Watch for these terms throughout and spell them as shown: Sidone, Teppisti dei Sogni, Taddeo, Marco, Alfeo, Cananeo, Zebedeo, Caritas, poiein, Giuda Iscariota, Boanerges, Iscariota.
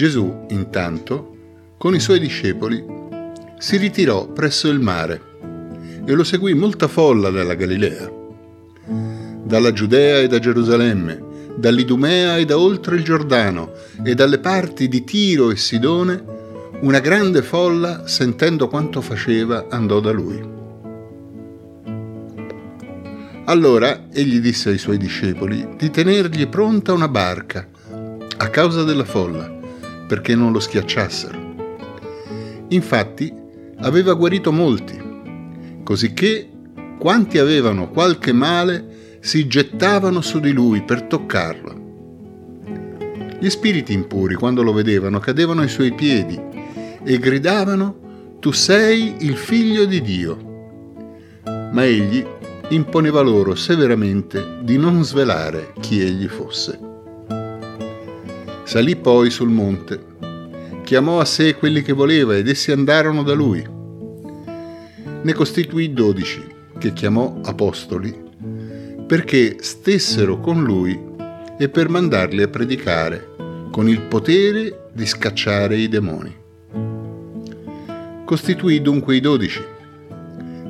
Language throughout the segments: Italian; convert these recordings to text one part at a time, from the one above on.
Gesù, intanto, con i suoi discepoli, si ritirò presso il mare e lo seguì molta folla dalla Galilea, dalla Giudea e da Gerusalemme, dall'Idumea e da oltre il Giordano e dalle parti di Tiro e Sidone. Una grande folla, sentendo quanto faceva, andò da lui. Allora egli disse ai suoi discepoli di tenergli pronta una barca a causa della folla, perché non lo schiacciassero. Infatti aveva guarito molti, cosicché quanti avevano qualche male si gettavano su di lui per toccarlo. Gli spiriti impuri, quando lo vedevano, cadevano ai suoi piedi e gridavano: «Tu sei il figlio di Dio». Ma egli imponeva loro severamente di non svelare chi egli fosse. Salì poi sul monte, chiamò a sé quelli che voleva ed essi andarono da lui. Ne costituì 12, che chiamò apostoli, perché stessero con lui e per mandarli a predicare, con il potere di scacciare i demoni. Costituì dunque i 12: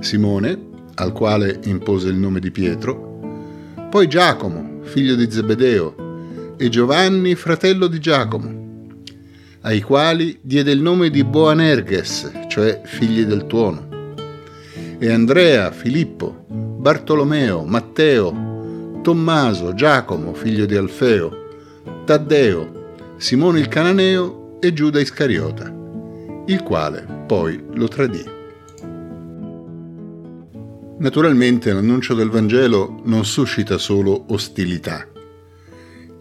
Simone, al quale impose il nome di Pietro, poi Giacomo, figlio di Zebedeo, e Giovanni, fratello di Giacomo, ai quali diede il nome di Boanerges, cioè figli del tuono, e Andrea, Filippo, Bartolomeo, Matteo, Tommaso, Giacomo, figlio di Alfeo, Taddeo, Simone il Cananeo e Giuda Iscariota, il quale poi lo tradì. Naturalmente l'annuncio del Vangelo non suscita solo ostilità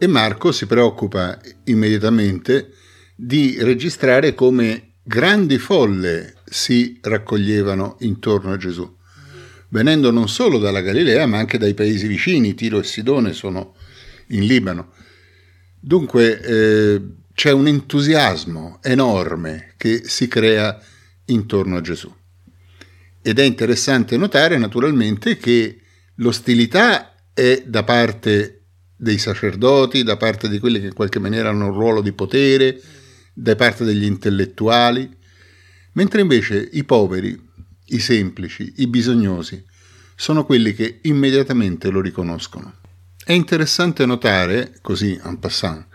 e Marco si preoccupa immediatamente di registrare come grandi folle si raccoglievano intorno a Gesù, venendo non solo dalla Galilea ma anche dai paesi vicini. Tiro e Sidone sono in Libano. Dunque c'è un entusiasmo enorme che si crea intorno a Gesù. Ed è interessante notare naturalmente che l'ostilità è da parte dei sacerdoti, da parte di quelli che in qualche maniera hanno un ruolo di potere, da parte degli intellettuali, mentre invece i poveri, i semplici, i bisognosi sono quelli che immediatamente lo riconoscono. È interessante notare, così en passant,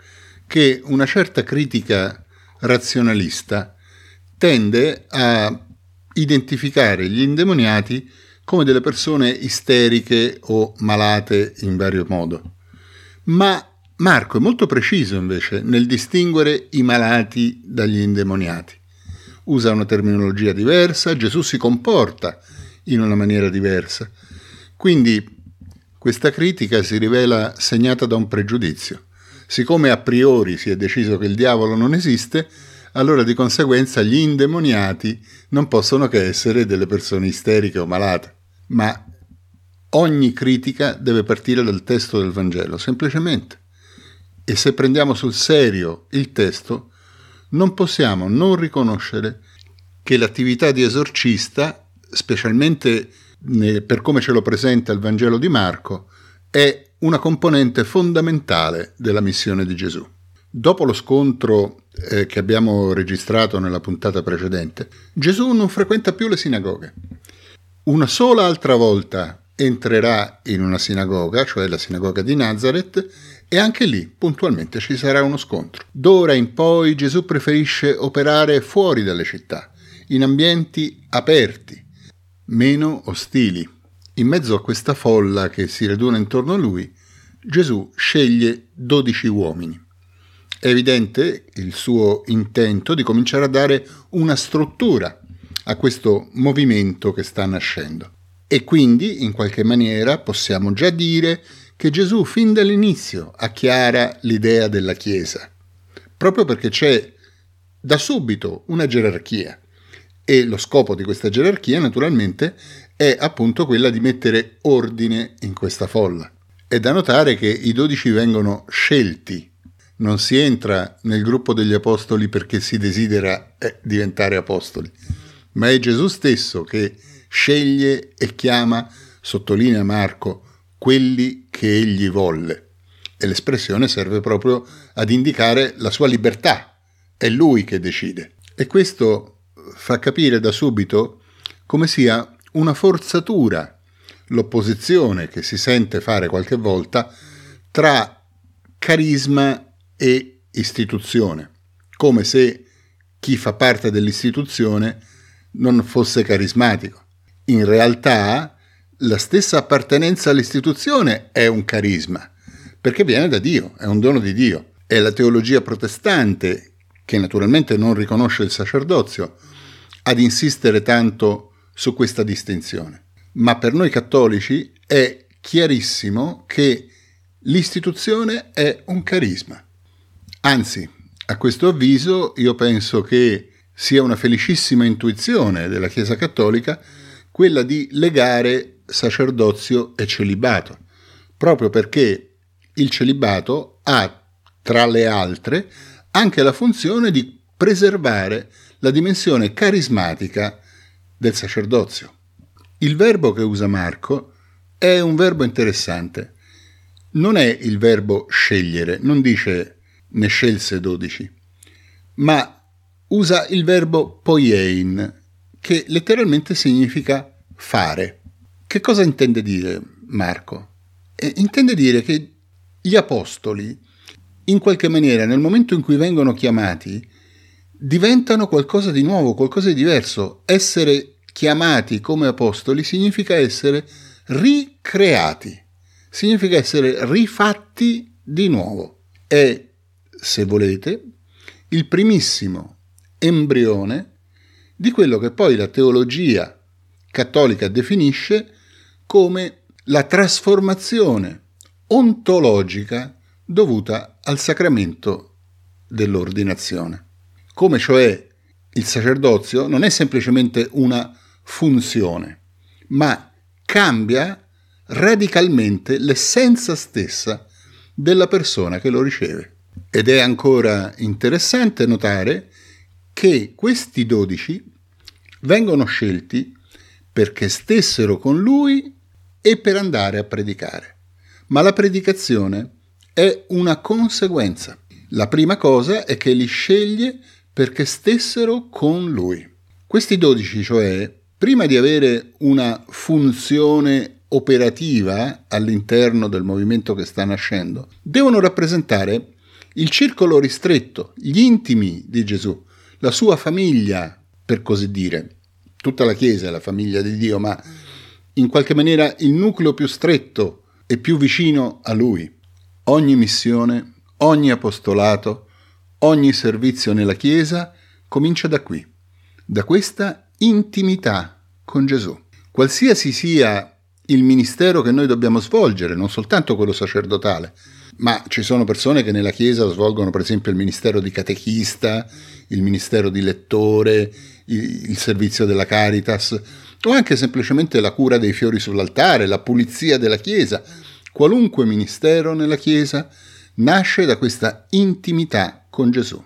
che una certa critica razionalista tende a identificare gli indemoniati come delle persone isteriche o malate in vario modo. Ma Marco è molto preciso invece nel distinguere i malati dagli indemoniati. Usa una terminologia diversa, Gesù si comporta in una maniera diversa. Quindi questa critica si rivela segnata da un pregiudizio. Siccome a priori si è deciso che il diavolo non esiste, allora di conseguenza gli indemoniati non possono che essere delle persone isteriche o malate. Ma ogni critica deve partire dal testo del Vangelo, semplicemente. E se prendiamo sul serio il testo, non possiamo non riconoscere che l'attività di esorcista, specialmente per come ce lo presenta il Vangelo di Marco, è una componente fondamentale della missione di Gesù. Dopo lo scontro che abbiamo registrato nella puntata precedente, Gesù non frequenta più le sinagoghe. Una sola altra volta entrerà in una sinagoga, cioè la sinagoga di Nazareth, e anche lì puntualmente ci sarà uno scontro. D'ora in poi Gesù preferisce operare fuori dalle città, in ambienti aperti, meno ostili. In mezzo a questa folla che si raduna intorno a lui, Gesù sceglie 12 uomini. È evidente il suo intento di cominciare a dare una struttura a questo movimento che sta nascendo. E quindi, in qualche maniera, possiamo già dire che Gesù fin dall'inizio acchiara l'idea della Chiesa, proprio perché c'è da subito una gerarchia. E lo scopo di questa gerarchia, naturalmente, è appunto quella di mettere ordine in questa folla. È da notare che i 12 vengono scelti. Non si entra nel gruppo degli apostoli perché si desidera diventare apostoli, ma è Gesù stesso che sceglie e chiama, sottolinea Marco, quelli che egli volle. E l'espressione serve proprio ad indicare la sua libertà È lui che decide. E questo fa capire da subito come sia una forzatura l'opposizione che si sente fare qualche volta tra carisma e istituzione, come se chi fa parte dell'istituzione non fosse carismatico. In realtà la stessa appartenenza all'istituzione è un carisma, perché viene da Dio, è un dono di Dio. È la teologia protestante, che naturalmente non riconosce il sacerdozio, ad insistere tanto su questa distinzione. Ma per noi cattolici è chiarissimo che l'istituzione è un carisma. Anzi, a questo avviso io penso che sia una felicissima intuizione della Chiesa Cattolica quella di legare sacerdozio e celibato, proprio perché il celibato ha, tra le altre, anche la funzione di preservare la dimensione carismatica del sacerdozio. Il verbo che usa Marco è un verbo interessante. Non è il verbo scegliere, non dice ne scelse 12, ma usa il verbo poiein, che letteralmente significa fare. Che cosa intende dire Marco? Intende dire che gli apostoli, in qualche maniera, nel momento in cui vengono chiamati, diventano qualcosa di nuovo, qualcosa di diverso. Essere chiamati come apostoli significa essere ricreati, significa essere rifatti di nuovo. È, se volete, il primissimo embrione di quello che poi la teologia cattolica definisce come la trasformazione ontologica dovuta al sacramento dell'ordinazione. Come cioè il sacerdozio non è semplicemente una funzione, ma cambia radicalmente l'essenza stessa della persona che lo riceve. Ed è ancora interessante notare che questi 12 vengono scelti perché stessero con lui e per andare a predicare. Ma la predicazione è una conseguenza. La prima cosa è che li sceglie perché stessero con lui. Questi 12, cioè, prima di avere una funzione operativa all'interno del movimento che sta nascendo, devono rappresentare il circolo ristretto, gli intimi di Gesù, la sua famiglia, per così dire. Tutta la Chiesa è la famiglia di Dio, ma in qualche maniera il nucleo più stretto e più vicino a lui. Ogni missione, ogni apostolato, ogni servizio nella Chiesa comincia da qui, da questa intimità con Gesù. Qualsiasi sia il ministero che noi dobbiamo svolgere, non soltanto quello sacerdotale, ma ci sono persone che nella Chiesa svolgono per esempio il ministero di catechista, il ministero di lettore, il servizio della Caritas, o anche semplicemente la cura dei fiori sull'altare, la pulizia della Chiesa. Qualunque ministero nella Chiesa nasce da questa intimità con Gesù.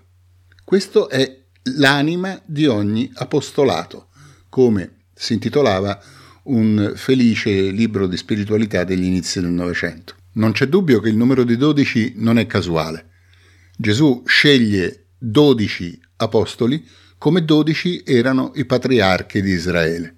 Questo è l'anima di ogni apostolato, come si intitolava un felice libro di spiritualità degli inizi del Novecento. Non c'è dubbio che il numero di 12 non è casuale. Gesù sceglie 12 apostoli come 12 erano i patriarchi di Israele.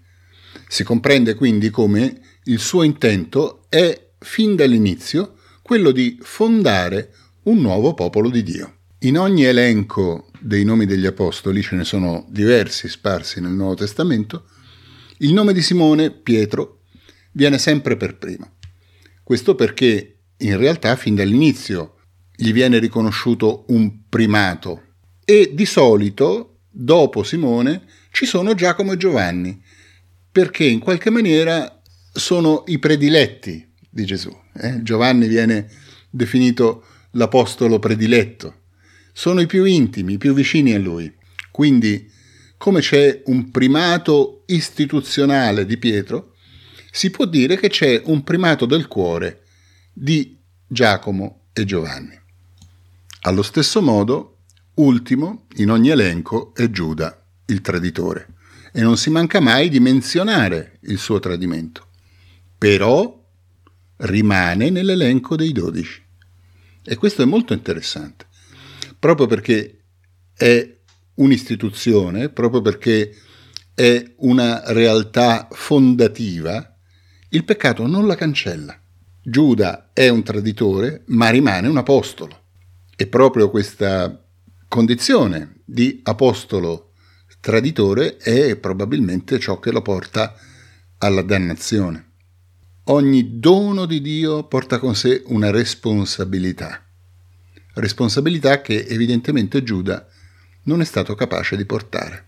Si comprende quindi come il suo intento è fin dall'inizio quello di fondare un nuovo popolo di Dio. In ogni elenco dei nomi degli apostoli, ce ne sono diversi sparsi nel Nuovo Testamento, il nome di Simone, Pietro, viene sempre per primo. Questo perché in realtà fin dall'inizio gli viene riconosciuto un primato e di solito dopo Simone ci sono Giacomo e Giovanni, perché in qualche maniera sono i prediletti di Gesù. Giovanni viene definito l'apostolo prediletto. Sono i più intimi, i più vicini a lui. Quindi, come c'è un primato istituzionale di Pietro, si può dire che c'è un primato del cuore di Giacomo e Giovanni. Allo stesso modo, ultimo in ogni elenco è Giuda, il traditore, e non si manca mai di menzionare il suo tradimento. Però rimane nell'elenco dei 12. E questo è molto interessante, proprio perché è un'istituzione proprio perché è una realtà fondativa, il peccato non la cancella. Giuda è un traditore, ma rimane un apostolo. E proprio questa condizione di apostolo traditore è probabilmente ciò che lo porta alla dannazione. Ogni dono di Dio porta con sé una responsabilità che evidentemente Giuda non è stato capace di portare.